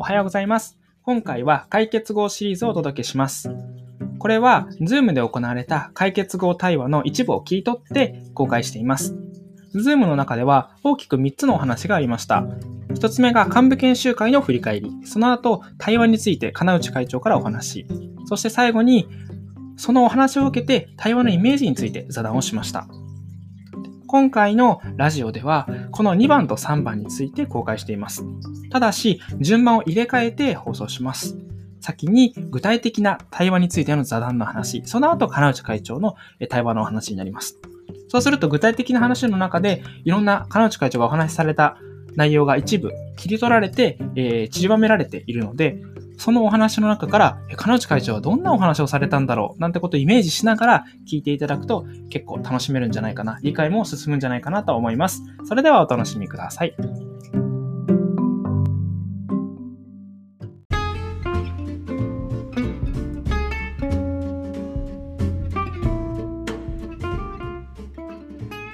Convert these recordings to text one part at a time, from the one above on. おはようございます。今回は解決語シリーズをお届けします。これは Zoom で行われた解決語対話の一部を切り取って公開しています。 Zoom の中では大きく3つのお話がありました。1つ目が幹部研修会の振り返り、その後対話について金内会長からお話、そして最後にそのお話を受けて対話のイメージについて座談をしました。今回のラジオではこの2番と3番について公開しています。ただし順番を入れ替えて放送します。先に具体的な対話についての座談の話、その後金内会長の対話のお話になります。そうすると具体的な話の中でいろんな金内会長がお話しされた内容が一部切り取られて、縮められているので、そのお話の中から金内会長はどんなお話をされたんだろうなんてことをイメージしながら聞いていただくと結構楽しめるんじゃないかな、理解も進むんじゃないかなと思います。それではお楽しみください。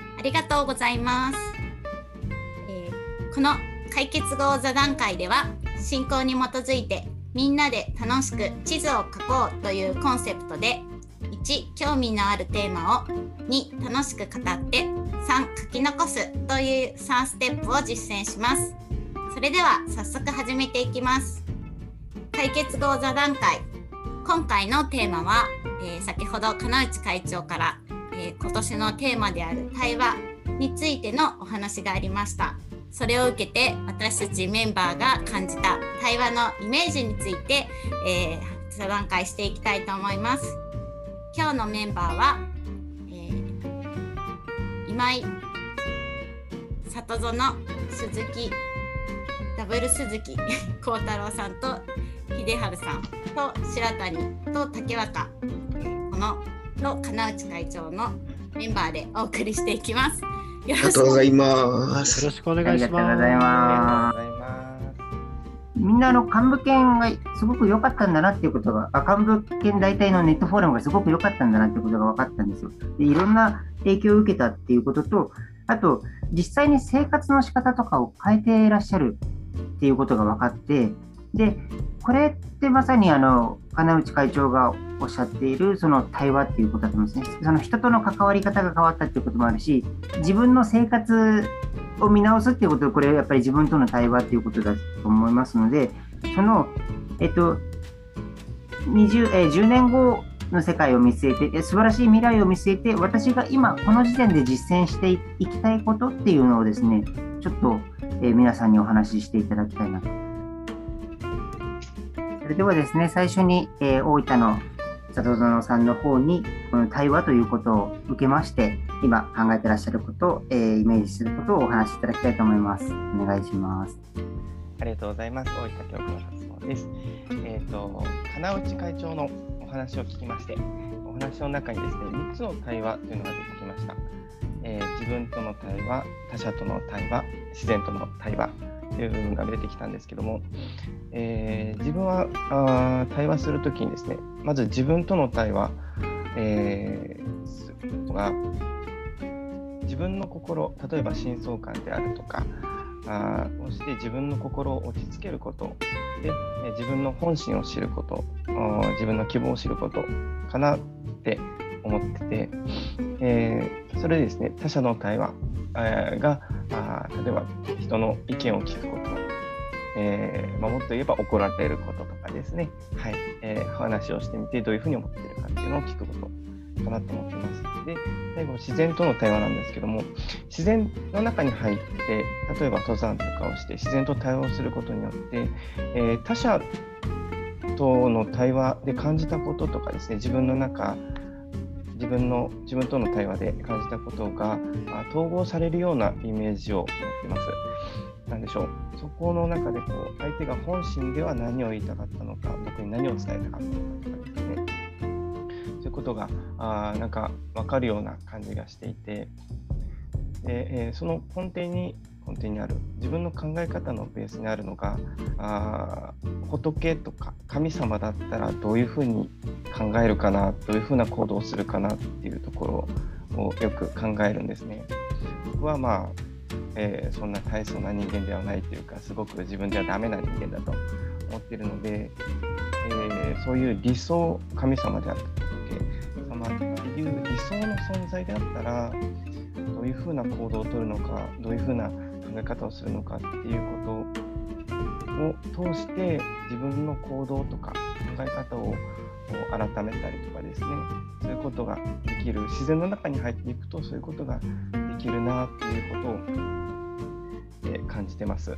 ありがとうございます。この解決語座談会では信仰に基づいてみんなで楽しく地図を描こうというコンセプトで、1、興味のあるテーマを、2、楽しく語って、3、書き残すという3ステップを実践します。それでは早速始めていきます。解決語座談会、今回のテーマは、先ほど金内会長から、今年のテーマである対話についてのお話がありました。それを受けて私たちメンバーが感じた対話のイメージについて、座談会していきたいと思います。今日のメンバーは、今井、里園、鈴木、ダブル鈴木幸太郎さんと秀春さんと白谷と竹若、この金内会長のメンバーでお送りしていきます。ありがとうございます。よろしくお願いします。みんな幹部研がすごく良かったんだなっていうことが、幹部研大体のネットフォーラムがすごく良かったんだなっていうことが分かったんですよ。で、いろんな影響を受けたっていうことと、あと実際に生活の仕方とかを変えていらっしゃるっていうことが分かって、で、これってまさに金内会長がおっしゃっているその対話っていうことだと思いますね。その人との関わり方が変わったっていうこともあるし、自分の生活を見直すっていうこと、これはやっぱり自分との対話っていうことだと思いますので、その10年後の世界を見据えて、素晴らしい未来を見据えて、私が今この時点で実践していきたいことっていうのをですね、ちょっと皆さんにお話ししていただきたいなと。それではですね、最初に、大分の里園さんの方にこの対話ということを受けまして、今考えてらっしゃることを、イメージすることをお話しいただきたいと思います。お願いします。ありがとうございます。大分教区の発音です。金内会長のお話を聞きまして、お話の中にですね、3つの対話というのが出てきました。自分との対話、他者との対話、自然との対話という部分が出てきたんですけども、自分は対話するときにですね、まず自分との対話、することが、自分の心、例えば深層感であるとかをして自分の心を落ち着けることで、自分の本心を知ること、自分の希望を知ることかなって思ってて、それでですね、他者の対話が例えば人の意見を聞くこと、もっと言えば怒られることとかですね、はい、話をしてみてどういうふうに思っているかっていうのを聞くことかなと思ってます。で、最後自然との対話なんですけども、自然の中に入って、例えば登山とかをして自然と対話をすることによって、他者との対話で感じたこととかですね、自分との対話で感じたことが統合されるようなイメージを持ってます。なんでしょう、そこの中で相手が本心では何を言いたかったのか、僕に何を伝えたかったのかとかですね、そういうことがなんか分かるような感じがしていて、その根底にある自分の考え方のベースにあるのが、仏とか神様だったらどういうふうに考えるかな、どういうふうな行動をするかなっていうところをよく考えるんですね。僕はそんな大層な人間ではないというか、すごく自分ではダメな人間だと思っているので、そういう理想、神様であったり仏様っていう理想の存在であったら、どういうふうな行動をとるのか、どういうふうな考え方をするのかっていうことを通して、自分の行動とか考え方を改めたりとかですね、そういうことができる、自然の中に入っていくとそういうことができるなっていうことを、感じてます。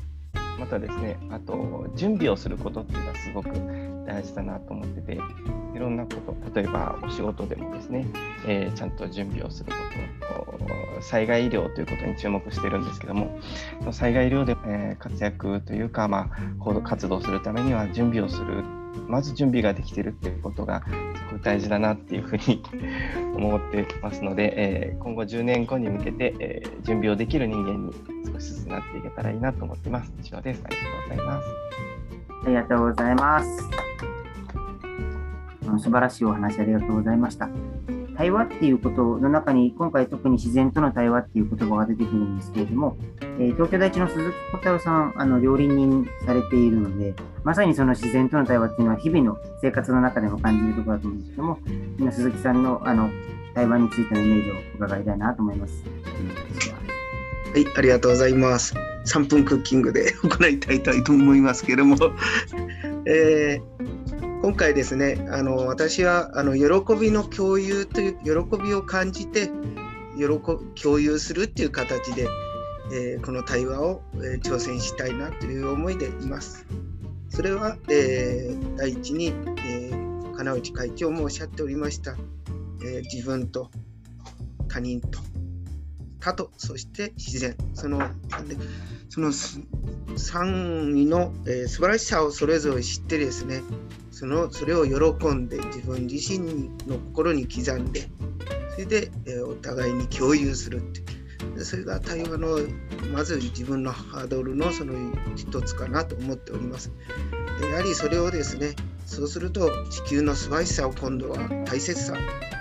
またですね、あと準備をすることっていうのはすごく大事だなと思ってて、いろんなこと、例えばお仕事でもですね、ちゃんと準備をすること、災害医療ということに注目してるんですけども、災害医療で、活躍というか、行動活動するためには準備をする、まず準備ができてるっていうことがすごく大事だなっていうふうに思ってますので、今後10年後に向けて、準備をできる人間に少しずつなっていけたらいいなと思ってます。以上です。ありがとうございます。ありがとうございます。素晴らしいお話ありがとうございました。対話っていうことの中に、今回特に自然との対話っていう言葉が出てくるんですけれども、東京大地の鈴木小太郎さん、料理人されているので、まさにその自然との対話っていうのは日々の生活の中でも感じるところだと思うんですけども、今鈴木さんの対話についてのイメージを伺いたいなと思います。はい、ありがとうございます。3分クッキングで行いたいと思いますけれども、今回ですね、私は喜びの共有という、喜びを感じて共有するっていう形で、この対話を、挑戦したいなという思いでいます。それは、第一に、金内会長もおっしゃっておりました、自分と他人と他と、そして自然、その3位の、素晴らしさをそれぞれ知ってですね、それを喜んで自分自身の心に刻んで、それで、お互いに共有するって、それが対話のまず自分のハードルのその一つかなと思っております。やはりそれをですね、そうすると地球の素晴らしさを、今度は大切さ、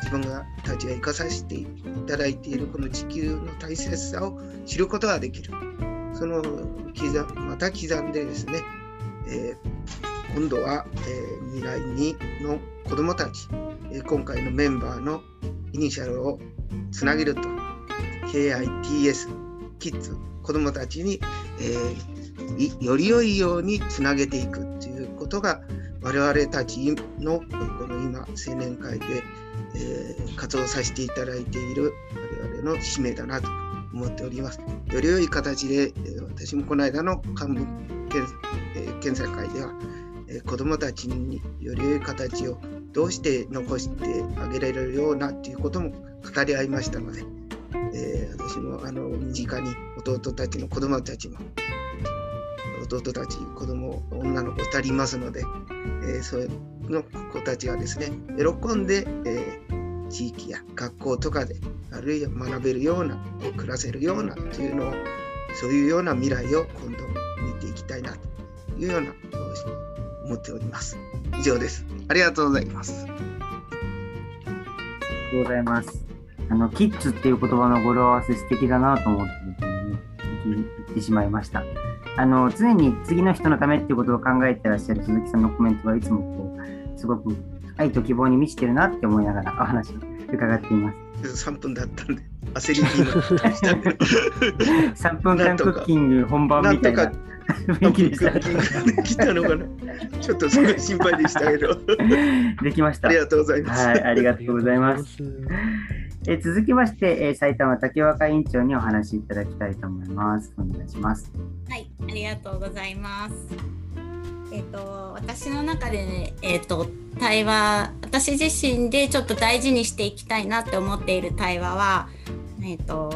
自分がたちが生かさせていただいているこの地球の大切さを知ることができる。そのまた刻んでですね、今度は、未来の子どもたち、今回のメンバーのイニシャルをつなげると KITS キッズ、子どもたちに、より良いようにつなげていくということが、我々たちのこの今青年会で、活動させていただいている我々の使命だなと思っております。より良い形で、私もこの間の幹部検査会では、子どもたちにより良い形をどうして残してあげられるようなということも語り合いましたので、私も身近に弟たちの子どもたちも、弟たち子ども女の子2人いますので、そういうの子たちがですね、喜んで、地域や学校とかで、あるいは学べるような、暮らせるようなというのを、そういうような未来を今度見ていきたいなというような思っております。以上です。ありがとうございます。ありがとうございます。キッズっていう言葉の語呂合わせ素敵だなと思って言ってしまいました。常に次の人のためっていうことを考えてらっしゃる鈴木さんのコメントはいつもこうすごく愛と希望に満ちてるなって思いながらお話を伺っています。3分だったんで焦り気味3分間クッキング本番みたいな雰囲気でした来たのかなちょっとすごい心配でしたけどできました。ありがとうございます。はい、ありがとうございます。続きまして、埼玉竹若委員長にお話しいただきたいと思います。お願いします。はい、ありがとうございます。私の中で、ね、対話、私自身でちょっと大事にしていきたいなって思っている対話は、ちょ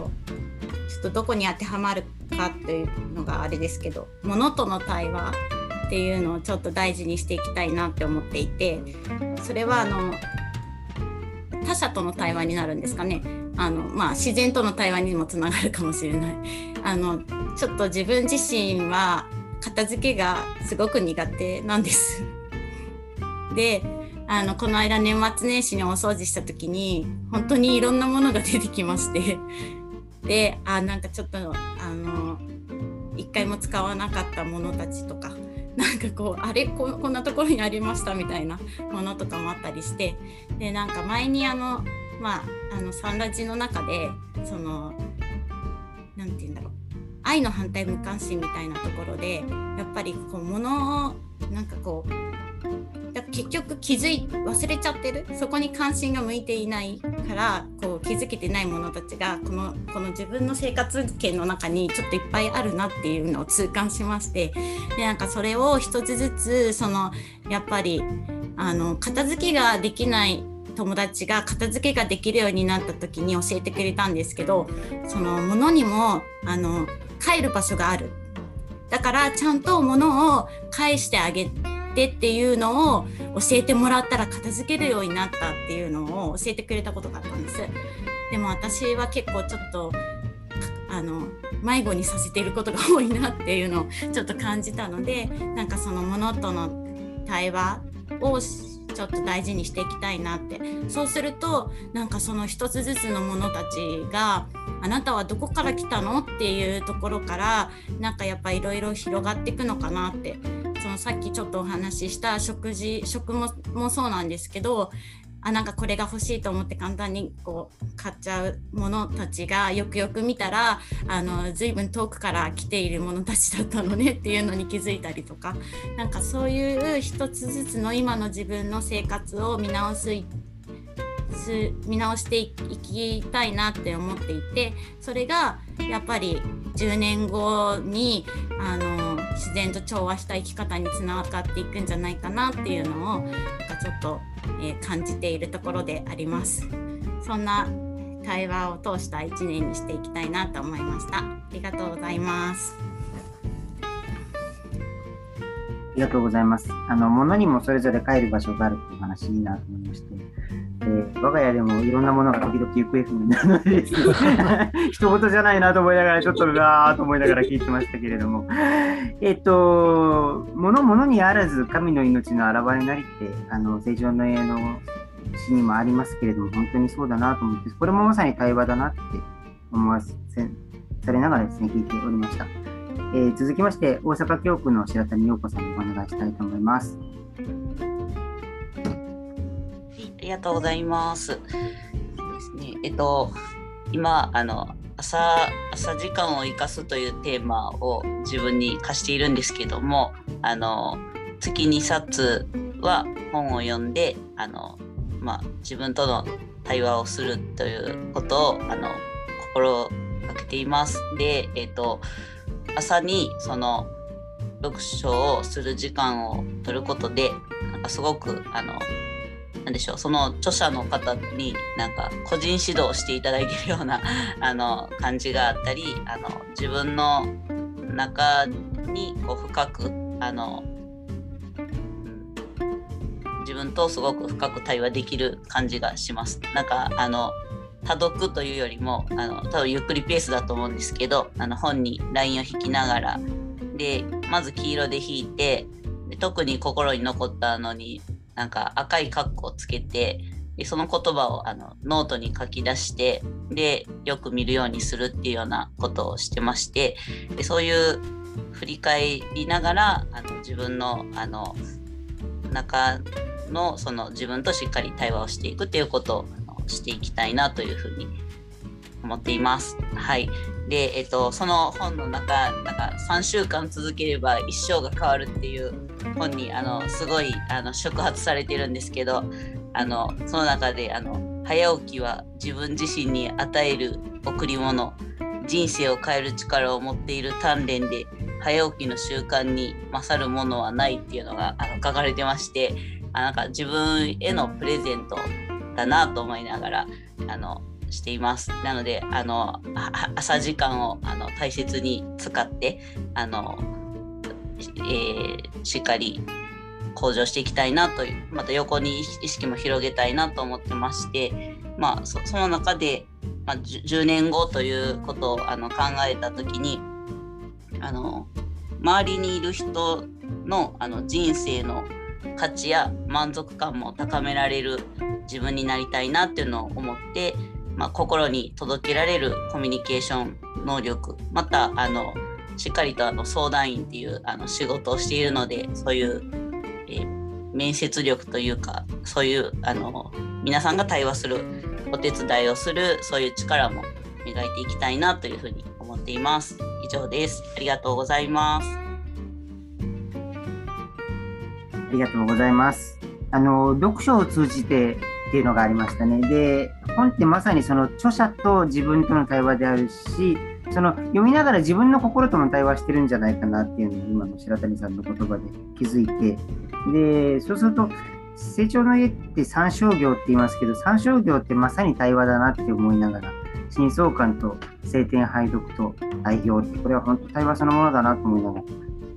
っとどこに当てはまるかっていうのがあれですけど、物との対話っていうのをちょっと大事にしていきたいなって思っていて、それは他者との対話になるんですかね。自然との対話にもつながるかもしれない。ちょっと自分自身は片付けがすごく苦手なんですで、この間年末年始にお掃除した時に本当にいろんなものが出てきまして、でなんかちょっと一回も使わなかったものたちとかなんかこうあれ こんなところにありましたみたいなものとかもあったりして、でなんか前にサンラジの中でそのなんていうんだろう、愛の反対無関心みたいなところでやっぱりこう物をなんかこうだから結局忘れちゃってる、そこに関心が向いていないからこう気づけてない者たちがこの自分の生活圏の中にちょっといっぱいあるなっていうのを痛感しまして、でなんかそれを一つずつそのやっぱり片付けができない友達が片付けができるようになった時に教えてくれたんですけど、その物にも帰る場所がある、だからちゃんと物を返してあげてっていうのを教えてもらったら片付けるようになったっていうのを教えてくれたことがあったんです。でも私は結構ちょっと迷子にさせていることが多いなっていうのをちょっと感じたので、なんかその物との対話をちょっと大事にしていきたいなって、そうするとなんかその一つずつのものたちがあなたはどこから来たのっていうところからなんかやっぱいろいろ広がっていくのかなって、そのさっきちょっとお話しした食もそうなんですけど、なんかこれが欲しいと思って簡単にこう買っちゃうものたちがよくよく見たら随分遠くから来ているものたちだったのねっていうのに気づいたりとか、なんかそういう一つずつの今の自分の生活を見直していきたいなって思っていて、それがやっぱり10年後に自然と調和した生き方につながっていくんじゃないかなっていうのをなんかちょっと感じているところであります。そんな対話を通した1年にしていきたいなと思いました。ありがとうございます。ありがとうございます。物にもそれぞれ帰る場所があるっていう話いいなと思いまして、我が家でもいろんなものが時々行方不明になるのです人事じゃないなと思いながらちょっとうわーと思いながら聞いてましたけれども物にあらず神の命の現れなりって正常の絵の詩にもありますけれども、本当にそうだなと思って、これもまさに対話だなって思わせされながらですね聞いておりました。続きまして大阪教区の白谷陽子さんにお願いしたいと思います。ありがとうございます。ですね、今朝時間を生かすというテーマを自分に課しているんですけども、月2冊は本を読んで自分との対話をするということを心がけています。で朝にその読書をする時間を取ることでなんかすごくなんでしょう、その著者の方になんか個人指導していただいているような感じがあったり、自分の中にこう深く自分とすごく深く対話できる感じがします。なんか多読というよりも多分ゆっくりペースだと思うんですけど、本にラインを引きながらで、まず黄色で引いて、で特に心に残ったのになんか赤いカッコをつけて、でその言葉をノートに書き出して、でよく見るようにするっていうようなことをしてまして、でそういう振り返りながら自分の中のその自分としっかり対話をしていくっていうことをしていきたいなというふうに思っています。はい。で、その本の中3週間続ければ一生が変わるっていう本にすごい触発されてるんですけど、その中で早起きは自分自身に与える贈り物、人生を変える力を持っている鍛錬で早起きの習慣に勝るものはないっていうのが書かれてまして、なんか自分へのプレゼントだなと思いながらしています。なので朝時間を大切に使ってしっかり向上していきたいなという、また横に意識も広げたいなと思ってまして、その中で、10年後ということを考えた時に周りにいる人の人生の価値や満足感も高められる自分になりたいなっていうのを思って、心に届けられるコミュニケーション能力、またしっかりと相談員っていう仕事をしているので、そういう、面接力というか、そういう皆さんが対話するお手伝いをする、そういう力も磨いていきたいなというふうに思っています。以上です。ありがとうございます。ありがとうございます。読書を通じてっていうのがありましたね。で、本ってまさにその著者と自分との対話であるし、その読みながら自分の心とも対話してるんじゃないかなっていうのを今の白谷さんの言葉で気づいて、でそうすると成長の家って三商業って言いますけど、三商業ってまさに対話だなって思いながら、新相関と聖典拝読と代表って、これは本当対話そのものだなと思いながら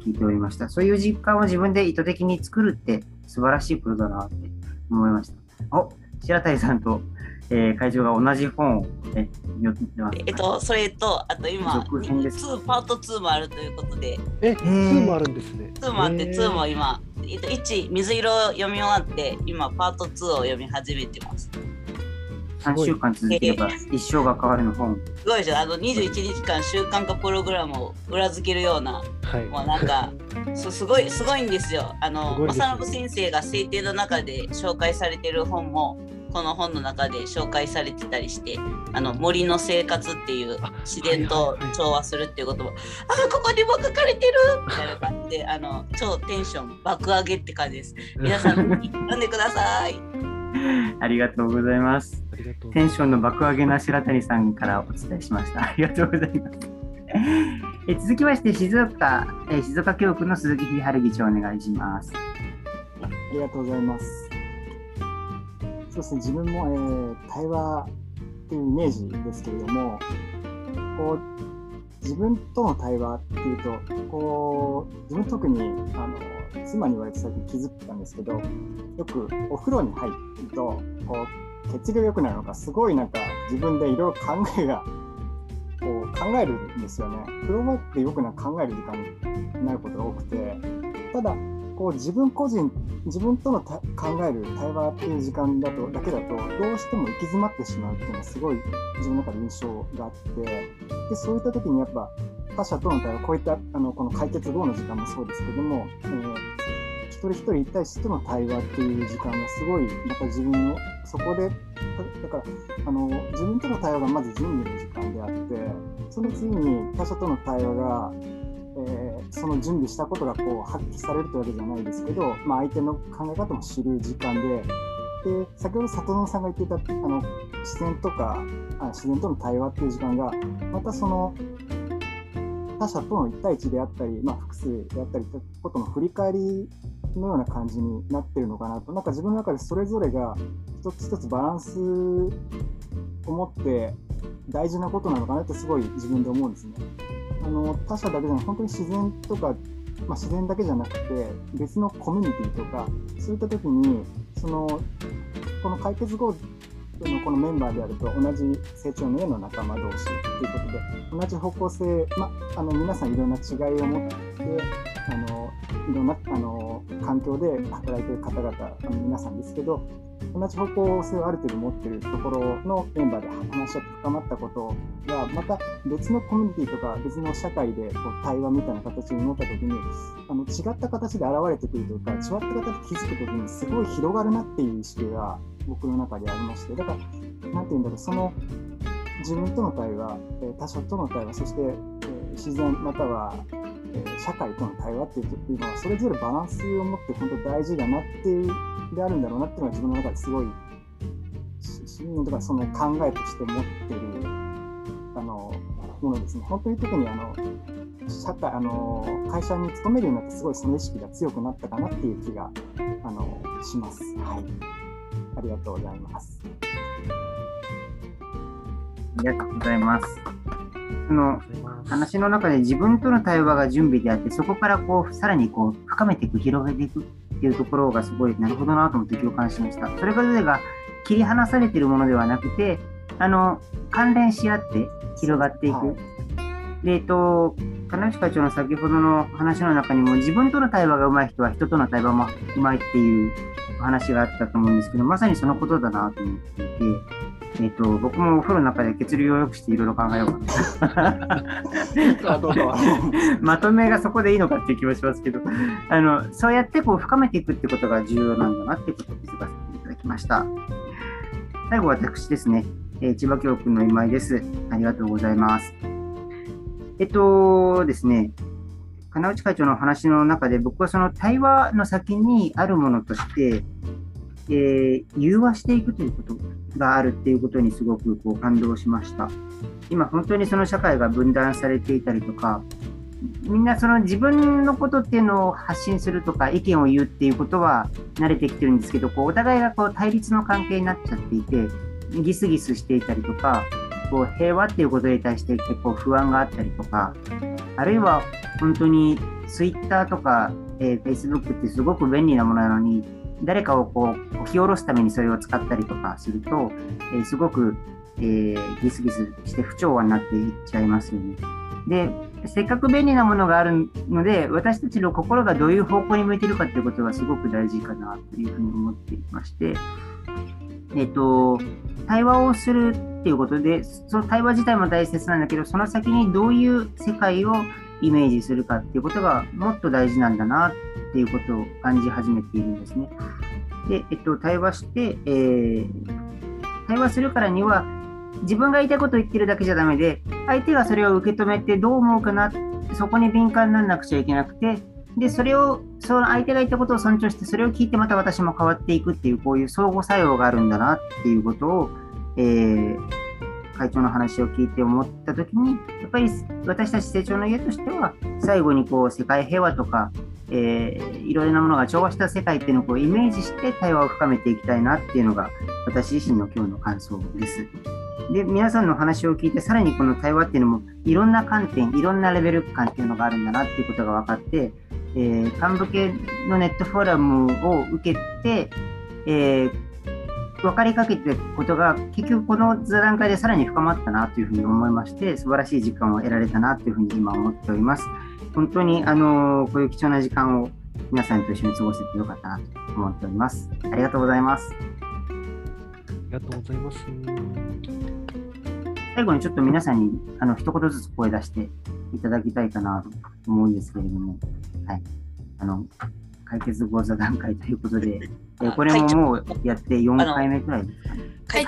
聞いておりました。そういう実感を自分で意図的に作るって素晴らしいことだなって思いました。白谷さんと会長が同じ本を読んでます。それとあと今2パート2もあるということで、2もあるんですね。2もあって2も今1水色を読み終わって今パート2を読み始めてます。3週間続ければ一生が変わるの本、すごいでしょ。21日間習慣化プログラムを裏付けるような、はい、もうなんかすごいんですよ。正信先生が聖典の中で紹介されてる本もこの本の中で紹介されてたりして、森の生活っていう自然と調和するっていうことも、ここにも書かれてるみたいな感じで超テンション爆上げって感じです。皆さん読んでください。ありがとうございます。テンションの爆上げな白谷さんからお伝えしました。ありがとうございます。続きまして静岡教区の鈴木秀春議長お願いします。ありがとうございます。そうですね、自分も、対話っていうイメージですけれども、こう自分との対話っていうと、こう自分特に妻に言われて最近気づいたんですけど、よくお風呂に入るとこう血流が良くなるのか、すごいなんか自分でいろいろ考えるんですよね。風呂場ってよくなんか考える時間になることが多くて、ただこう自分との考える対話っていう時間だけだとどうしても行き詰まってしまうっていうのはすごい自分の中で印象があって、でそういった時にやっぱ他者との対話、こういったこの解決後の時間もそうですけども、一人一人一対一との対話っていう時間がすごいまた自分のそこでだから自分との対話がまず準備の時間であって、その次に他者との対話がその準備したことがこう発揮されるというわけじゃないですけど、相手の考え方も知る時間で、先ほど里野さんが言っていた自然との対話っていう時間が、またその他者との一対一であったり、複数であったりということの振り返りのような感じになってるのかなと、なんか自分の中でそれぞれが一つ一つバランスを持って大事なことなのかなってすごい自分で思うんですね。他者だけじゃなく、本当に自然とか、自然だけじゃなくて別のコミュニティとか、そういった時にこの解決後のこのメンバーであると、同じ成長の家の仲間同士ということで同じ方向性、皆さんいろんな違いを持っていろんな環境で働いている方々皆さんですけど、同じ方向性をある程度持っているところのメンバーで話し合って深まったことが、また別のコミュニティとか別の社会でこう対話みたいな形に持ったときに、違った形で現れてくるというか、違った形で気づくときにすごい広がるなっていう意識が僕の中でありまして、だから何て言うんだろう、その自分との対話、他者との対話、そして自然または社会との対話っていうのは、それぞれバランスを持って本当大事だなっていうであるんだろうなっていうのは、自分の中ですごいその考えとして持っているものですね。本当に特に会社に勤めるようになって、すごいその意識が強くなったかなっていう気がします。はい、ありがとうございます。ありがとうございます。話の中で自分との対話が準備であって、そこからさらに深めていく、広げていくっていうところがすごいなるほどなと思って共感しました。それぞれが切り離されているものではなくて、関連し合って広がっていく、はい、金内会長の先ほどの話の中にも、自分との対話が上手い人は人との対話も上手いっていう話があったと思うんですけど、まさにそのことだなと思っていて、僕もお風呂の中で血流を良くしていろいろ考えようまとめがそこでいいのかっていう気はしますけどそうやってこう深めていくってことが重要なんだなってことを気づかせていただきました。最後は私ですね、千葉教育の今井です。ありがとうございます。ですね、金内会長の話の中で僕はその対話の先にあるものとして融和していくということがあるっていうことにすごくこう感動しました。今本当にその社会が分断されていたりとか、みんなその自分のことっていうのを発信するとか意見を言うっていうことは慣れてきてるんですけど、こうお互いがこう対立の関係になっちゃっていてギスギスしていたりとか、こう平和っていうことに対して結構不安があったりとか、あるいは本当に Twitter とか、Facebook ってすごく便利なものなのに誰かをこう引き下ろすためにそれを使ったりとかすると、すごく、ギスギスして不調和になっていっちゃいますよね。で、せっかく便利なものがあるので私たちの心がどういう方向に向いているかということがすごく大事かなというふうに思っていまして、対話をするっていうことでその対話自体も大切なんだけどその先にどういう世界をイメージするかっていうことがもっと大事なんだなっていうことを感じ始めているんですね。で、対話して、対話するからには自分が言いたいことを言ってるだけじゃダメで相手がそれを受け止めてどう思うかなそこに敏感にならなくちゃいけなくてでそれをその相手が言ったことを尊重してそれを聞いてまた私も変わっていくっていうこういう相互作用があるんだなっていうことを、会長の話を聞いて思ったときにやっぱり私たち成長の家としては最後にこう世界平和とか、いろいろなものが調和した世界っていうのをこうイメージして対話を深めていきたいなっていうのが私自身の今日の感想です。で、皆さんの話を聞いてさらにこの対話っていうのもいろんな観点いろんなレベル感っていうのがあるんだなっていうことが分かって、幹部系のネットフォーラムを受けて、分かりかけていくことが結局この座談会でさらに深まったなというふうに思いまして素晴らしい時間を得られたなというふうに今思っております。本当にこういう貴重な時間を皆さんと一緒に過ごせてよかったなと思っております。ありがとうございます。ありがとうございます。最後にちょっと皆さんに一言ずつ声出していただきたいかなと思うんですけれども、はい、解決後座談会ということでこれももうやって4回目くらいですかね。会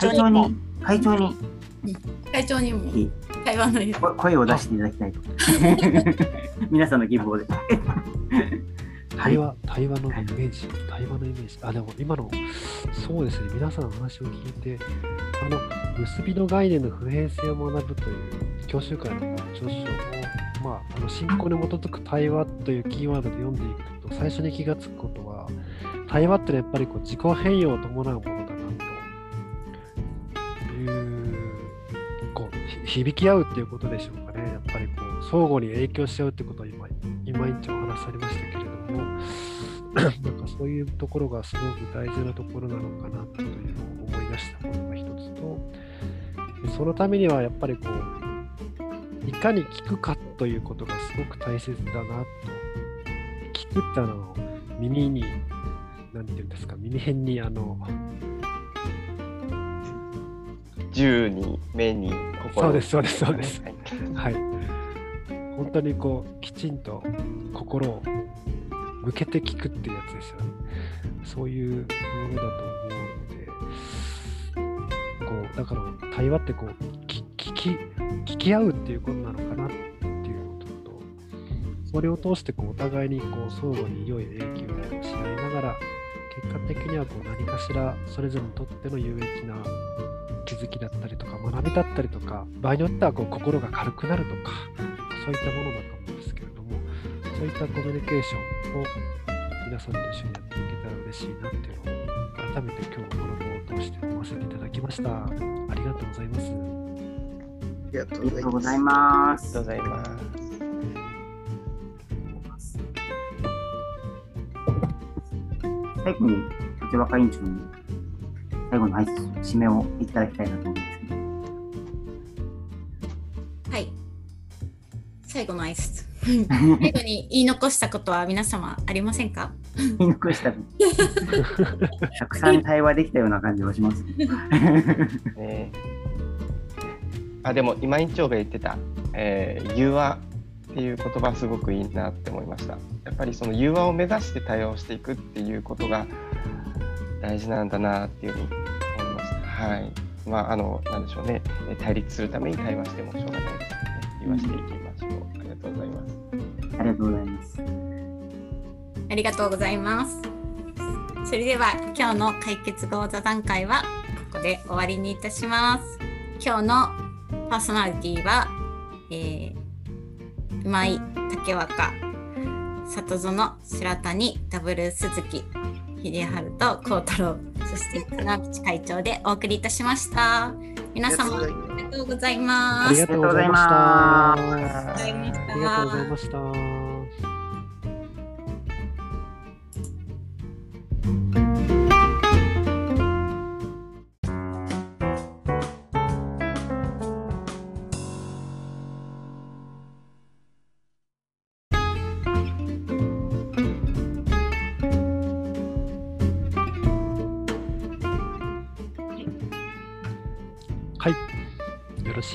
長にも会話の声を出していただきたいと皆さんの希望で対話のイメージ、でも今のそうですね、皆さんの話を聞いて結びの概念の普遍性を学ぶという教習会の著書を、信仰に基づく対話というキーワードで読んでいくと最初に気がつくことは対話ってやっぱりこう自己変容を伴うものだなというこう響き合うっていうことでしょうかね。やっぱりこう相互に影響し合うってことは今一応お話しされましたけれどもなんかそういうところがすごく大事なところなのかなというのを思い出したことが一つと、そのためにはやっぱりこういかに聞くかということがすごく大切だなと、聞くって耳になんていうんですか、耳辺に銃に目に心、そうです、はい、本当にこうきちんと心を向けて聞くっていうやつですよね。そういうものだと思うので、こうだから対話ってこう聞き合うっていうことなのかなっていうことと、それを通してこうお互いにこう相互に良い影響をし合いながら結果的にはこう何かしらそれぞれにとっての有益な気づきだったりとか学びだったりとか、場合によってはこう心が軽くなるとかそういったものだと思うんですけれども、そういったコミュニケーションを皆さんと一緒にやっていけたら嬉しいなっていうのを改めて今日このを通して思わせていただきました。ありがとうございます。ありがとうございます。最後に立若委員長に最後の挨拶締めをいただきたいなと思いますけど、はい、最後の挨拶最後に言い残したことは皆様ありませんか？ピンクしたたくさん対話できたような感じはしますね。あ、でも今院長が言ってた、融和っていう言葉すごくいいなって思いました。やっぱりその融和を目指して対話をしていくっていうことが大事なんだなっていうふうに思いました。はい、まあなんでしょうね、対立するために対話してもしょうがないですね。言わしていきましょう。ありがとうございます。ありがとうございます。ありがとうございます。それでは今日の解決後座談会はここで終わりにいたします。今日のパーソナリティは、今井竹若、里園白谷、ダブル鈴木秀春と幸太郎、そして船口会長でお送りいたしました。皆様ありがとうございます。ありがとうございました。ありがとうございました。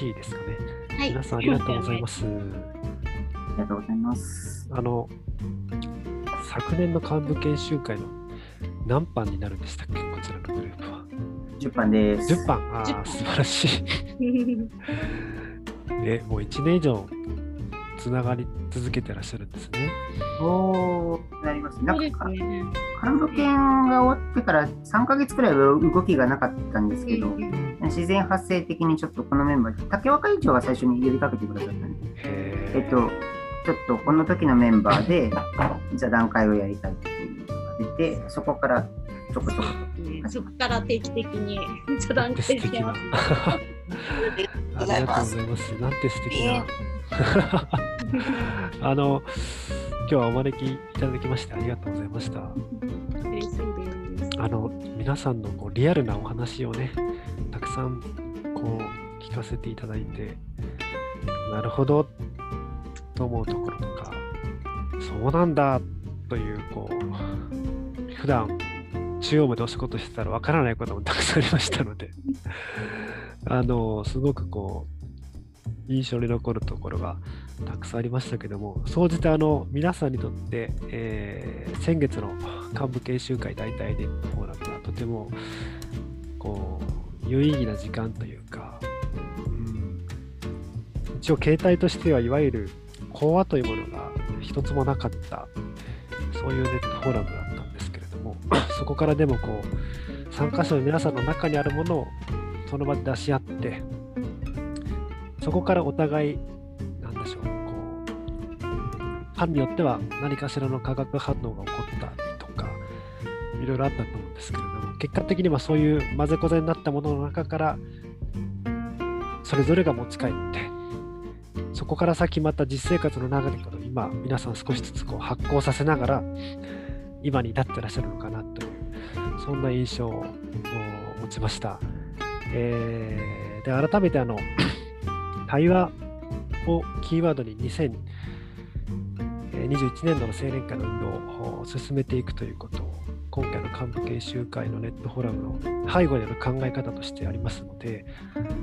いいですかね。はい、皆さんありがとうございます。ありがとうございます。昨年の幹部研修会の何班になるんでしたっけ、こちらのグループは。10班です。10班。ああ、素晴らしい。もう1年以上つながり続けてらっしゃるんですね。おー、なります。なんか、幹部研が終わってから3ヶ月くらいは動きがなかったんですけど、自然発生的にちょっとこのメンバーで竹若委員長が最初に呼びかけてくださったんで、ちょっとこの時のメンバーで座談会をやりたいっていうのが出て、そこからちょこちょこ、そこから定期的に座談会してます。ありがとうございます。なんて素敵な今日はお招きいただきましてありがとうございました。嬉しいです。皆さんのこうリアルなお話をね、たくさんこう聞かせていただいて、なるほどと思うところとか、そうなんだという、こう普段中央までお仕事してたらわからないこともたくさんありましたのですごくこう印象に残るところがたくさんありましたけども、総じて皆さんにとって、先月の幹部研修会大体でフォーラムがとてもこう有意義な時間というか、一応形態としてはいわゆる講話というものが一つもなかった、そういうネットフォーラムだったんですけれども、そこからでもこう参加者の皆さんの中にあるものをその場で出し合って、そこからお互い何でしょう、こう班によっては何かしらの化学反応が起こったりとかいろいろあったと思うんですけれども、結果的にはそういう混ぜこぜになったものの中からそれぞれが持ち帰って、そこから先また実生活の中で今皆さん少しずつこう発酵させながら今に至ってらっしゃるのかなという、そんな印象を持ちました。で改めて対話をキーワードに2021年度の青年会の運動を進めていくということを、今回の幹部研修会のネットフォーラムの背後にある考え方としてありますので、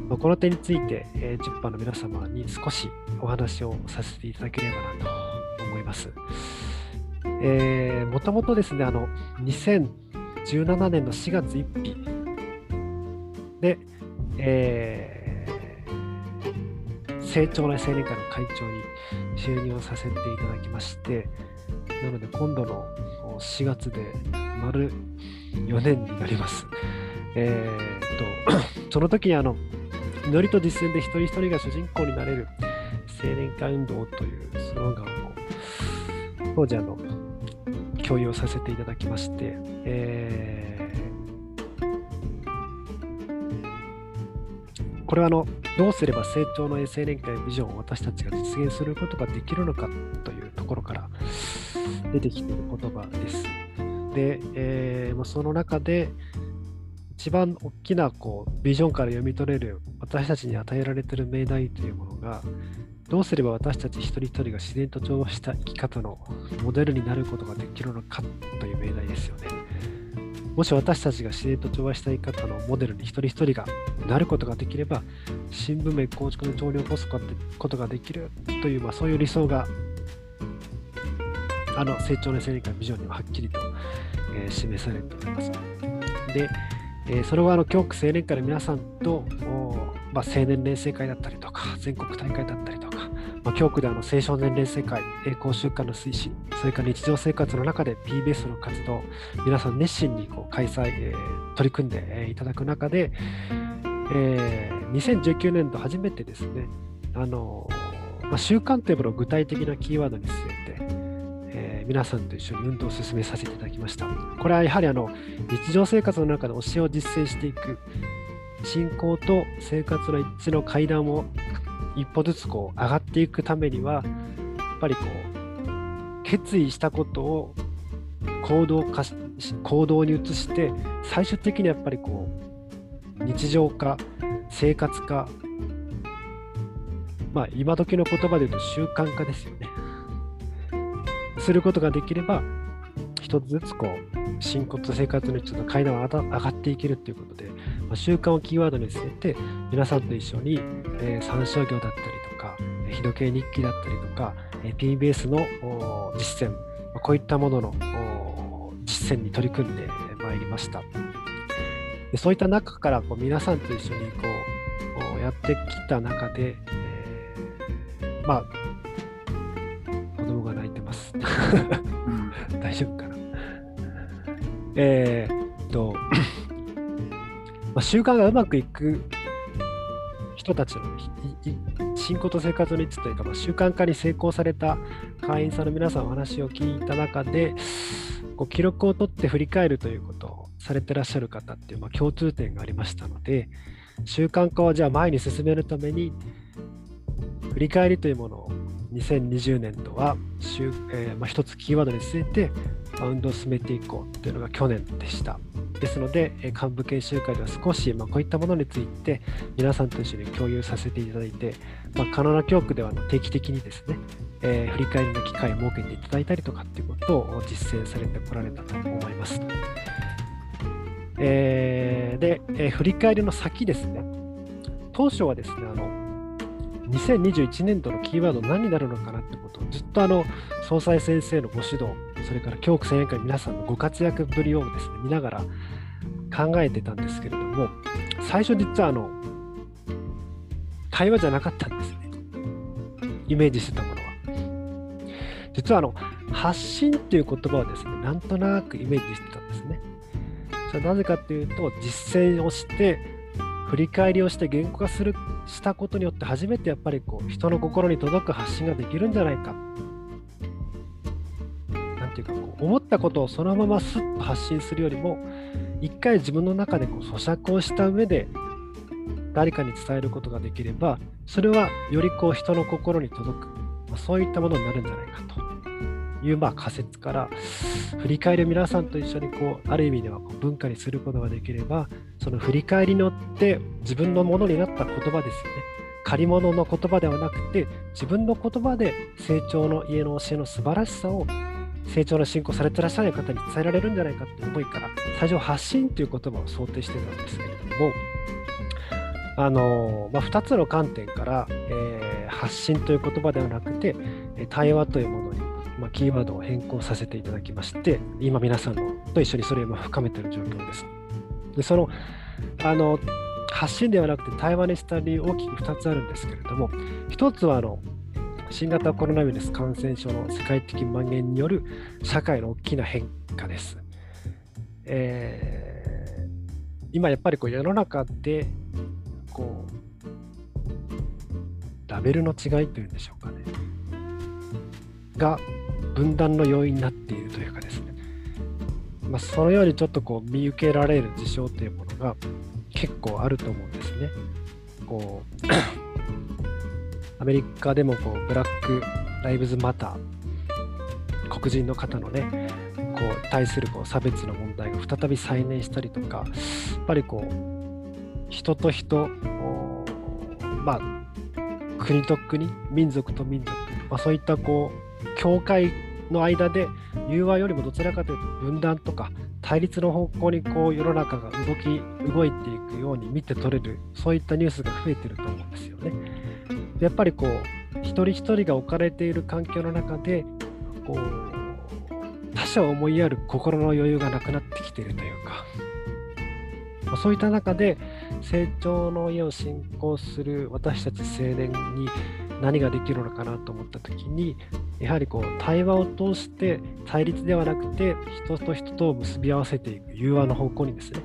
この点について10班の皆様に少しお話をさせていただければなと思います。もともとですね、2017年の4月1日で、成長の青年会の会長に就任をさせていただきまして、なので今度の4月で丸4年になります。その時に祈りと実践で一人一人が主人公になれる青年会運動というスローガンを当時共有をさせていただきまして、これはどうすれば成長の青年会ビジョンを私たちが実現することができるのかというところから出てきている言葉です。で、その中で一番大きなこうビジョンから読み取れる私たちに与えられている命題というものが、どうすれば私たち一人一人が自然と調和した生き方のモデルになることができるのかという命題ですよね。もし私たちが自然と調和した生き方のモデルに一人一人がなることができれば、新文明構築の潮流を起こすことができるという、そういう理想が成長の青年会ビジョンにははっきりと、示されております。で、それは教区青年会の皆さんと青年連成会だったりとか全国大会だったりとか、教区で青少年連成会、講習会の推進、それから日常生活の中で PBS の活動、皆さん熱心に開催、取り組んでいただく中で、2019年度初めてですね、習慣というものを具体的なキーワードに据えて、皆さんと一緒に運動を進めさせていただきました。これはやはり日常生活の中で教えを実践していく、信仰と生活の一致の階段を一歩ずつ上がっていくためには、やっぱり決意したことを行動に移して、最終的にやっぱり日常化、生活化、今時の言葉で言うと習慣化ですよね、することができれば、一つずつ信仰と生活の一つの階段を上がっていけるということで、習慣をキーワードに据えて皆さんと一緒に、三章行だったりとか日時計日記だったりとか、PBS の実践、こういったものの実践に取り組んでまいりました。でそういった中から皆さんと一緒にやってきた中で、子供が泣いてます大丈夫かな。習慣がうまくいく人たちの信仰と生活の一致というか、習慣化に成功された会員さんの皆さんのお話を聞いた中で、記録を取って振り返るということをされてらっしゃる方っていう、共通点がありましたので、習慣化をじゃあ前に進めるために、振り返りというものを2020年度は一つキーワードに据えて運動を進めていこうというのが去年でした。ですので幹部研修会では少し、こういったものについて皆さんと一緒に共有させていただいて、カナダ教区では定期的にですね、振り返りの機会を設けていただいたりとかっていうことを実践されてこられたと思います。で振り返りの先ですね、当初はですね、2021年度のキーワード何になるのかなってことをずっと総裁先生のご指導、それから教区青年会の皆さんのご活躍ぶりをですね、見ながら考えてたんですけれども、最初実は会話じゃなかったんですね、イメージしてたものは。実は発信っていう言葉をですね、なんとなくイメージしてたんですね。それはなぜかというと、実践をして振り返りをして言語化したことによって、初めてやっぱり人の心に届く発信ができるんじゃないか、なんていうか思ったことをそのまますっと発信するよりも、一回自分の中で咀嚼をした上で誰かに伝えることができれば、それはより人の心に届く、そういったものになるんじゃないかという仮説から、振り返りを皆さんと一緒にある意味では文化にすることができれば、その振り返りによって自分のものになった言葉ですよね、借り物の言葉ではなくて自分の言葉で成長の家の教えの素晴らしさを、成長の信仰されてらっしゃる方に伝えられるんじゃないかという思いから、最初発信という言葉を想定してたんですけれども、2つの観点から、発信という言葉ではなくて対話というものにキーワードを変更させていただきまして、今皆さんと一緒にそれを深めている状況です。で発信ではなくて対話にした理由、大きく2つあるんですけれども、1つは新型コロナウイルス感染症の世界的蔓延による社会の大きな変化です。今やっぱり世の中でラベルの違いというんでしょうかね、が分断の要因になっているというかですね、そのようにちょっと見受けられる事象というものが結構あると思うんですね。アメリカでもブラック・ライブズ・マター、黒人の方のね対する差別の問題が再び再燃したりとか、やっぱり人と人、国と国、民族と民族、そういったこう境界の間で融和よりもどちらかというと分断とか対立の方向にこう世の中が動いていくように見て取れる、そういったニュースが増えてると思うんですよね。やっぱりこう一人一人が置かれている環境の中でこう他者を思いやる心の余裕がなくなってきているというか、そういった中で成長の家を信仰する私たち青年に何ができるのかなと思った時に、やはりこう対話を通して対立ではなくて人と人とを結び合わせていく融和の方向にですね、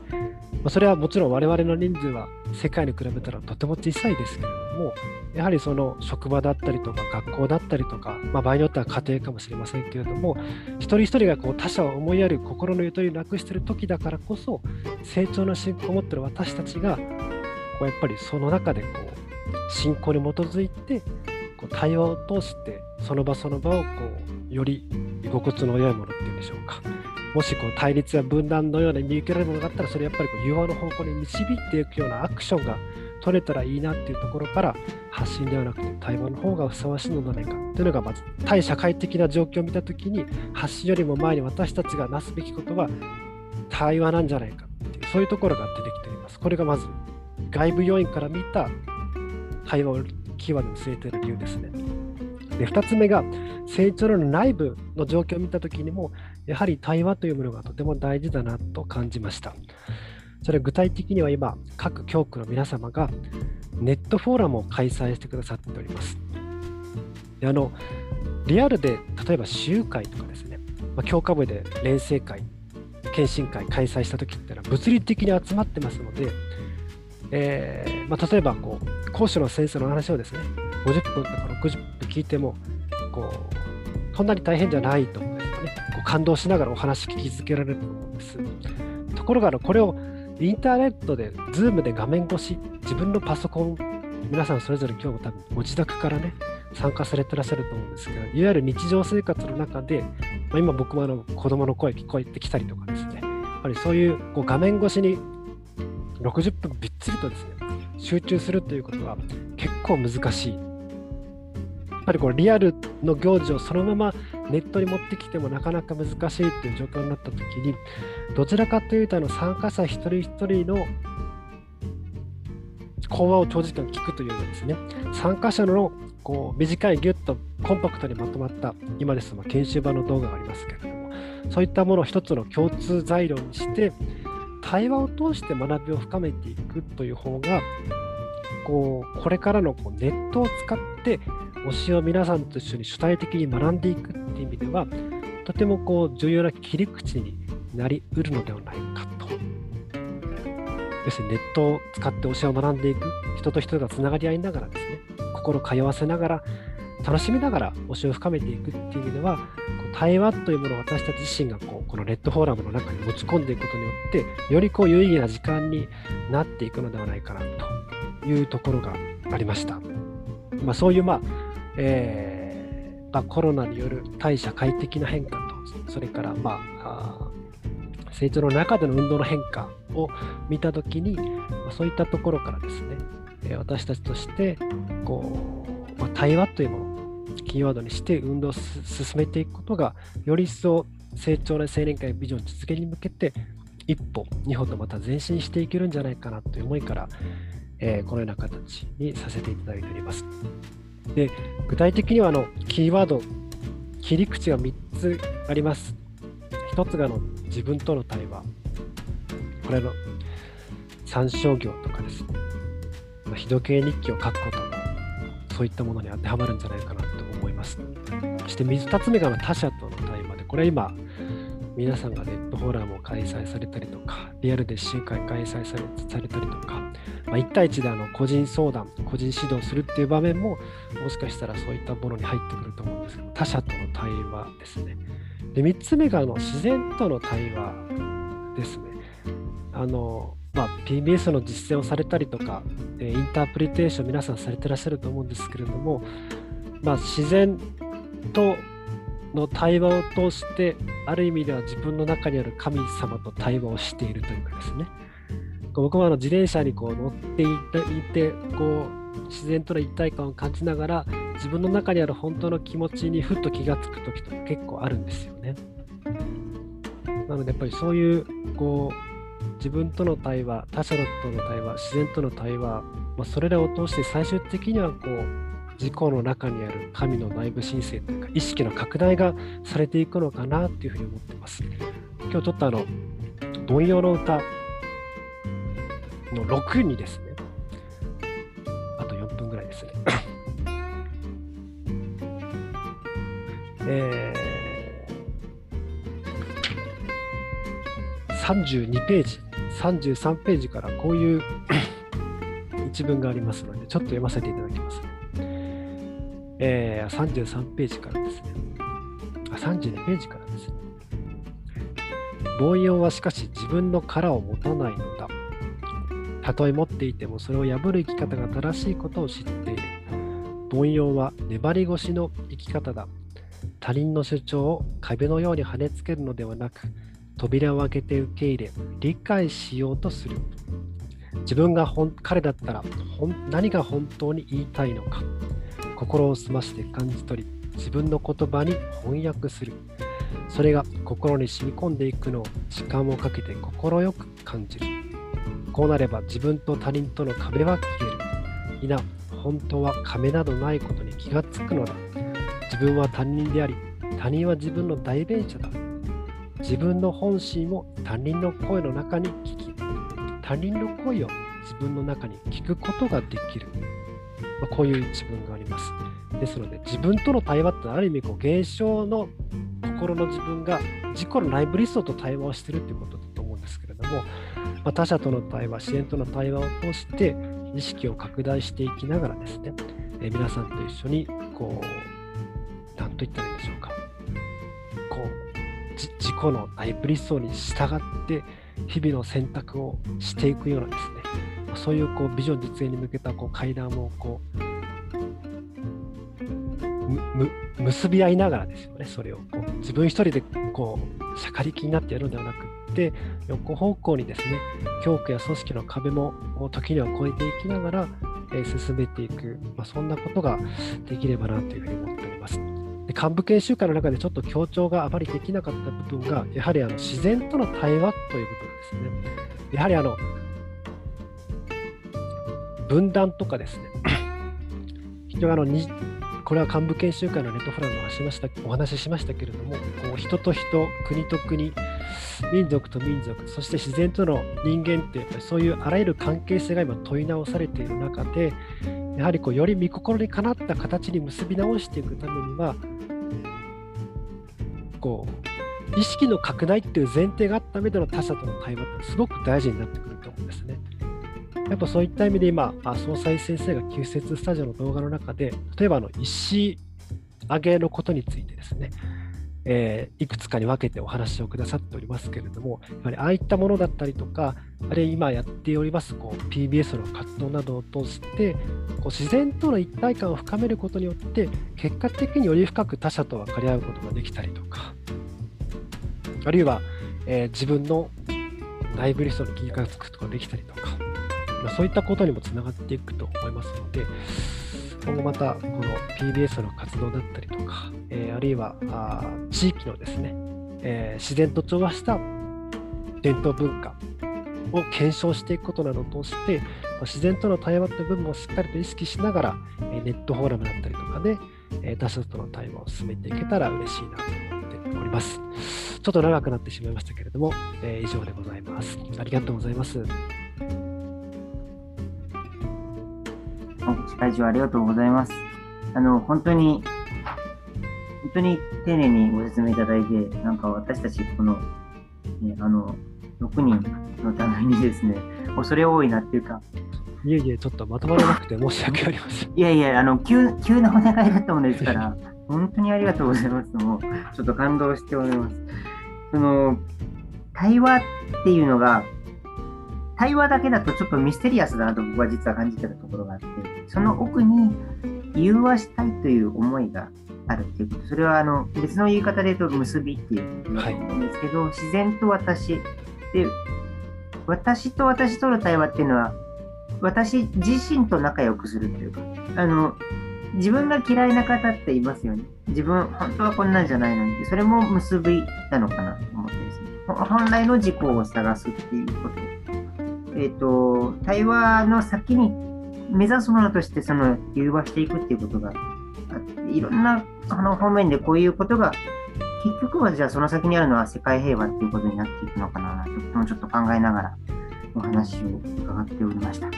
それはもちろん我々の人数は世界に比べたらとても小さいですけれども、やはりその職場だったりとか学校だったりとか、場合によっては家庭かもしれませんけれども、一人一人がこう他者を思いやる心のゆとりをなくしている時だからこそ、成長の信仰を持っている私たちがこうやっぱりその中でこう信仰に基づいてこう対話を通してその場その場をこうより居心地の良いものっていうんでしょうか、もしこう対立や分断のような見受けられるものがあったら、それやっぱりこう融和の方向に導いていくようなアクションが取れたらいいなっていうところから、発信ではなくて対話の方がふさわしいのではないかというのが、まず対社会的な状況を見たときに、発信よりも前に私たちがなすべきことは対話なんじゃないかっていう、そういうところが出てきています。これがまず外部要因から見た対話をキーワードに据えている理由ですね。で、2つ目が成長の内部の状況を見たときにも、やはり対話というものがとても大事だなと感じました。それは具体的には今各教区の皆様がネットフォーラムを開催してくださっております。で、リアルで例えば集会とかですね、教科部で連成会、研修会開催した時ってのは物理的に集まってますので、例えばこう講師の先生の話をですね50分とか60分聞いてもこうそんなに大変じゃないと思うんですよね。こう感動しながらお話聞き続けられると思うんです。ところがこれをインターネットで Zoom で画面越し、自分のパソコン、皆さんそれぞれ今日も多分ご自宅からね参加されてらっしゃると思うんですけど、いわゆる日常生活の中で、今僕も子供の声聞こえてきたりとかですね、やっぱりそういうこう画面越しに60分びっちりとですね集中するということは結構難しい。やっぱりこうリアルの行事をそのままネットに持ってきてもなかなか難しいっていう状況になった時に、どちらかというと参加者一人一人の講話を長時間聞くというよりですね、参加者のこう短いギュッとコンパクトにまとまった、今ですと研修版の動画がありますけれども、そういったものを一つの共通材料にして対話を通して学びを深めていくという方が、これからのネットを使って推しを皆さんと一緒に主体的に学んでいくっていう意味では、とても重要な切り口になりうるのではないかと。要するにネットを使って推しを学んでいく、人と人がつながり合いながらですね、心を通わせながら楽しみながら推しを深めていくっていう意味では、対話というものを私たち自身がこのネットフォーラムの中に持ち込んでいくことによってより有意義な時間になっていくのではないかなというところがありました。そういうコロナによる対社会的な変化と、それから成長の中での運動の変化を見たときに、そういったところからですね、私たちとして対話というものをキーワードにして運動を進めていくことが、より一層成長の青年会ビジョン実現に向けて一歩二歩とまた前進していけるんじゃないかなという思いから、このような形にさせていただいております。で、具体的にはキーワード、切り口が3つあります。1つが自分との対話、これ参照業とかですね、非度経日記を書くこともそういったものに当てはまるんじゃないかなと思います。そして2つ目が他者との対話で、これは今皆さんがネットフォーラムを開催されたりとか、リアルで集会開催されたりとか、1対1で個人相談、個人指導するっていう場面も、もしかしたらそういったものに入ってくると思うんですけど、他者との対話ですね。で、3つ目が自然との対話ですね。PBS の実践をされたりとか、インタープリテーション皆さんされてらっしゃると思うんですけれども、自然との対話を通してある意味では自分の中にある神様と対話をしているというかですね、僕も自転車に乗っていて自然との一体感を感じながら自分の中にある本当の気持ちにふっと気がつく時とか結構あるんですよね。なのでやっぱりそういうこう自分との対話、他者との対話、自然との対話、それらを通して最終的にはこう自己の中にある神の内部神聖というか意識の拡大がされていくのかなっていうふうに思ってます。今日ちょっと文様の歌の6にですね、あと4分ぐらいですね32ページ、33ページからこういう一文がありますので、ちょっと読ませていただきますね。33ページからですね。32ページからですね。凡庸はしかし自分の殻を持たないのだ。たとえ持っていてもそれを破る生き方が正しいことを知っている。凡庸は粘り腰の生き方だ。他人の主張を壁のように跳ねつけるのではなく、扉を開けて受け入れ、理解しようとする。自分が彼だったら何が本当に言いたいのか、心を澄まして感じ取り、自分の言葉に翻訳する。それが心に染み込んでいくのを時間をかけて心よく感じる。こうなれば自分と他人との壁は消える。皆本当は壁などないことに気がつくのだ。自分は他人であり、他人は自分の代弁者だ。自分の本心を他人の声の中に聞き、他人の声を自分の中に聞くことができる。こういう一文があります。ですので、自分との対話ってある意味現象の心の自分が自己の内部理想と対話をしているということだと思うんですけれども、他者との対話、自然との対話を通して意識を拡大していきながらですね、皆さんと一緒に何と言ったらいいんでしょうか、自己の内部理想に従って日々の選択をしていくようなですね、そういうビジョン実現に向けた階段を結び合いながらですよね、それを自分一人でしゃかりきになってやるのではなくって、横方向にですね、教区や組織の壁も時には越えていきながら進めていく、そんなことができればなというふうに思っております。で、幹部研修会の中でちょっと強調があまりできなかった部分が、やはり自然との対話という部分ですね。やはり分断とかですね、非常にこれは幹部研修会のネットフォーラムでお話ししましたけれども、人と人、国と国、民族と民族、そして自然との人間って、そういうあらゆる関係性が今問い直されている中で、やはりより見心にかなった形に結び直していくためには、意識の拡大っていう前提があった上での他者との対話ってすごく大事になってくると思うんですね。やっぱそういった意味で今、総裁先生が旧説スタジオの動画の中で、例えば石上げのことについてですね、いくつかに分けてお話をくださっておりますけれども、やはりああいったものだったりとか、あるいは今やっておりますPBS の活動などを通して自然との一体感を深めることによって、結果的により深く他者と分かり合うことができたりとか、あるいは、自分の内部理想の気がつくことができたりとか、そういったことにもつながっていくと思いますので、今後またPBS の活動だったりとか、あるいは地域のですね、自然と調和した伝統文化を検証していくことなどを通して、自然との対話という部分をしっかりと意識しながら、ネットフォーラムだったりとかで、他者との対話を進めていけたら嬉しいなと思っております。ちょっと長くなってしまいましたけれども、以上でございます。ありがとうございます。ラジオありがとうございます。本当に丁寧にご説明いただいて、なんか私たち6人のためにですね、恐れ多いなっていうか、いえいえ、ちょっとまとまらなくて申し訳ありませんいやいや、急なお願いだったものですから本当にありがとうございます。もうちょっと感動しております。対話っていうのが、対話だけだとちょっとミステリアスだなと僕は実は感じてるところがあって、その奥に融和したいという思いがあるっていうこと、それは別の言い方で言うと結びっていうことだと思うんですけど、はい、自然と私で、私と私との対話っていうのは私自身と仲良くするというか、自分が嫌いな方っていますよね。自分本当はこんなんじゃないのに、それも結びなのかなと思ってですね、本来の自己を探すっていうこと、対話の先に目指すものとしてその融和していくっていうことがあって、いろんな方面でこういうことが結局はじゃあその先にあるのは世界平和っていうことになっていくのかなということもちょっと考えながらお話を伺っておりました。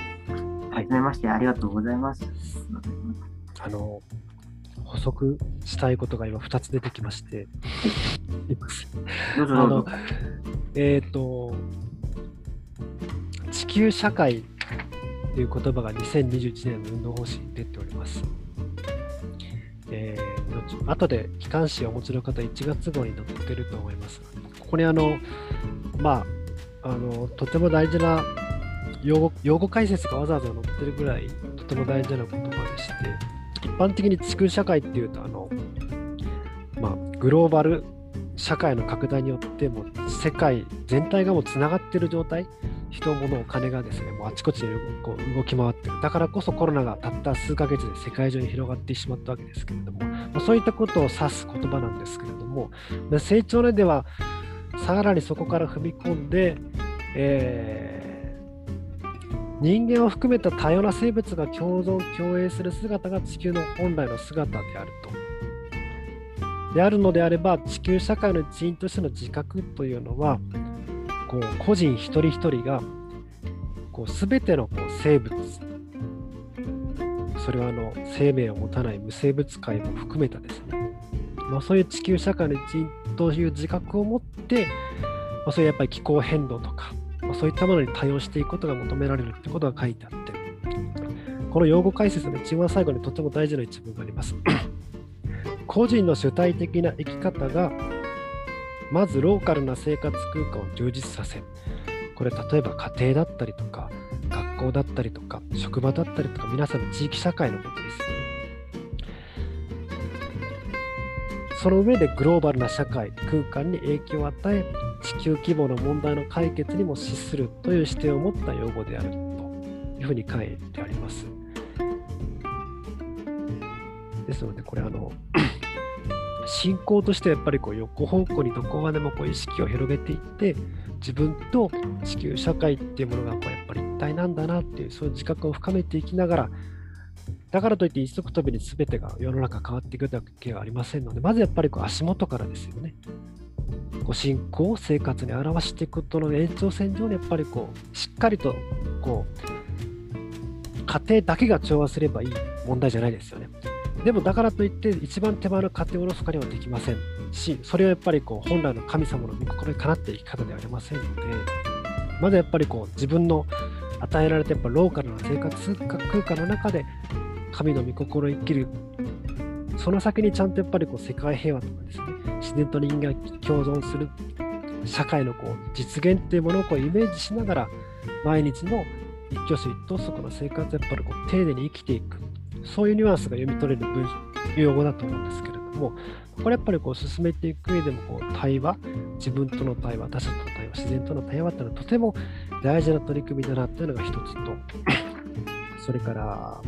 改めましてありがとうございます。補足したいことが今2つ出てきましてどうぞどうぞ。地球社会という言葉が2021年の運動方針に出ております。後で機関誌をお持ちの方1月号に載っていると思います。ここにとても大事な用語解説がわざわざ載ってるぐらいとても大事な言葉でして、一般的に地球社会っていうとグローバル社会の拡大によってもう世界全体がもうつながっている状態、人、物、お金がですね、もうあちこちでこう動き回ってる。だからこそコロナがたった数ヶ月で世界中に広がってしまったわけですけれども、そういったことを指す言葉なんですけれども、成長年ではさらにそこから踏み込んで、人間を含めた多様な生物が共存共栄する姿が地球の本来の姿であると。であるのであれば、地球社会の一員としての自覚というのは、個人一人一人が全ての生物、それは生命を持たない無生物界も含めたですね、そういう地球社会の一員という自覚を持って、そういうやっぱり気候変動とか、そういったものに対応していくことが求められるということが書いてあって、この用語解説の一番最後にとても大事な一文があります個人の主体的な生き方がまずローカルな生活空間を充実させ、これ例えば家庭だったりとか学校だったりとか職場だったりとか、皆さんの地域社会のことですよね。その上でグローバルな社会空間に影響を与え、地球規模の問題の解決にも資するという視点を持った用語であるというふうに書いてあります。ですのでこれ進行としてやっぱり横方向にどこまでも意識を広げていって、自分と地球社会っていうものがやっぱり一体なんだなっていう、そういう自覚を深めていきながら、だからといって一足飛びに全てが世の中変わっていくだけはありませんので、まずやっぱり足元からですよね、信仰を生活に表していくことの延長線上にやっぱりしっかりと家庭だけが調和すればいい問題じゃないですよね。でもだからといって一番手前の家庭をおろそかにはできませんし、それはやっぱり本来の神様の御心にかなっていき方ではありませんので、まずやっぱり自分の与えられたやっぱローカルな生活空間の中で神の御心を生きる、その先にちゃんとやっぱり世界平和とかですね、自然と人間が共存する社会の実現っていうものをイメージしながら、毎日の一挙手一投足の生活をやっぱり丁寧に生きていく、そういうニュアンスが読み取れる文用語だと思うんですけれども、これやっぱり進めていく上でも対話、自分との対話、他者との対話、自然との対話っていうのはとても大事な取り組みだなっていうのが一つと、それから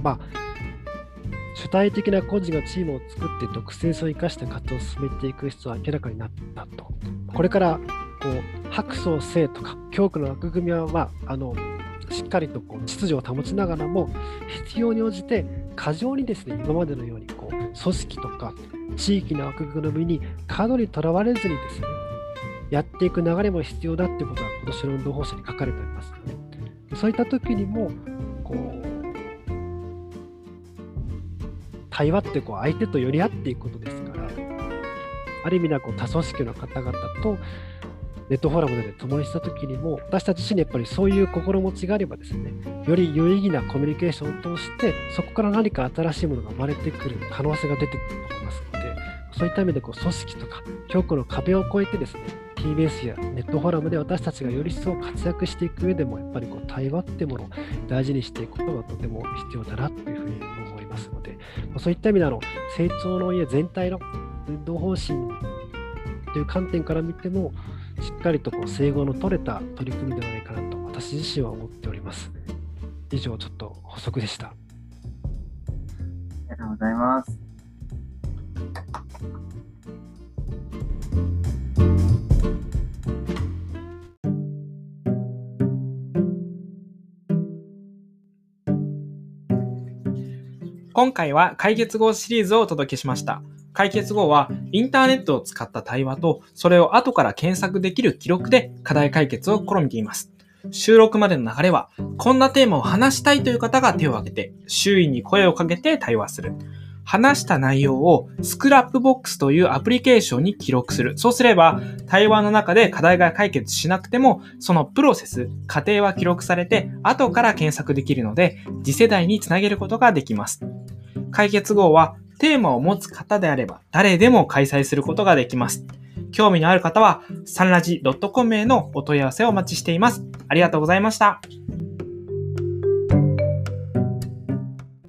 主体的な個人がチームを作って独創性を生かして活動を進めていく必要は明らかになったと。これから白創性とか教区の枠組みはしっかりと秩序を保ちながらも、必要に応じて過剰にですね、今までのように組織とか地域の枠組みに過度にとらわれずにですね、やっていく流れも必要だってことが今年の運動方針に書かれておりますので、そういった時にも対話って相手と寄り合っていくことですから、ある意味では多組織の方々とネットフォーラムで共にしたときにも、私たち自身やっぱりそういう心持ちがあればですね、より有意義なコミュニケーションを通して、そこから何か新しいものが生まれてくる可能性が出てくると思いますので、そういった意味で組織とか教区の壁を越えてですね、TBS やネットフォーラムで私たちがより一層活躍していく上でも、やっぱり対話ってものを大事にしていくことがとても必要だなというふうに思いますので、そういった意味で成長の家全体の運動方針という観点から見ても、しっかりと整合の取れた取り組みではないかなと私自身は思っております。以上、ちょっと補足でした。ありがとうございます。今回は解決語シリーズをお届けしました。解決語はインターネットを使った対話と、それを後から検索できる記録で課題解決を試みています。収録までの流れは、こんなテーマを話したいという方が手を挙げて、周囲に声をかけて対話する。話した内容をスクラップボックスというアプリケーションに記録する。そうすれば、対話の中で課題が解決しなくても、そのプロセス、過程は記録されて、後から検索できるので、次世代につなげることができます。解決語は、テーマを持つ方であれば、誰でも開催することができます。興味のある方は、sanraji.com へのお問い合わせをお待ちしています。ありがとうございました。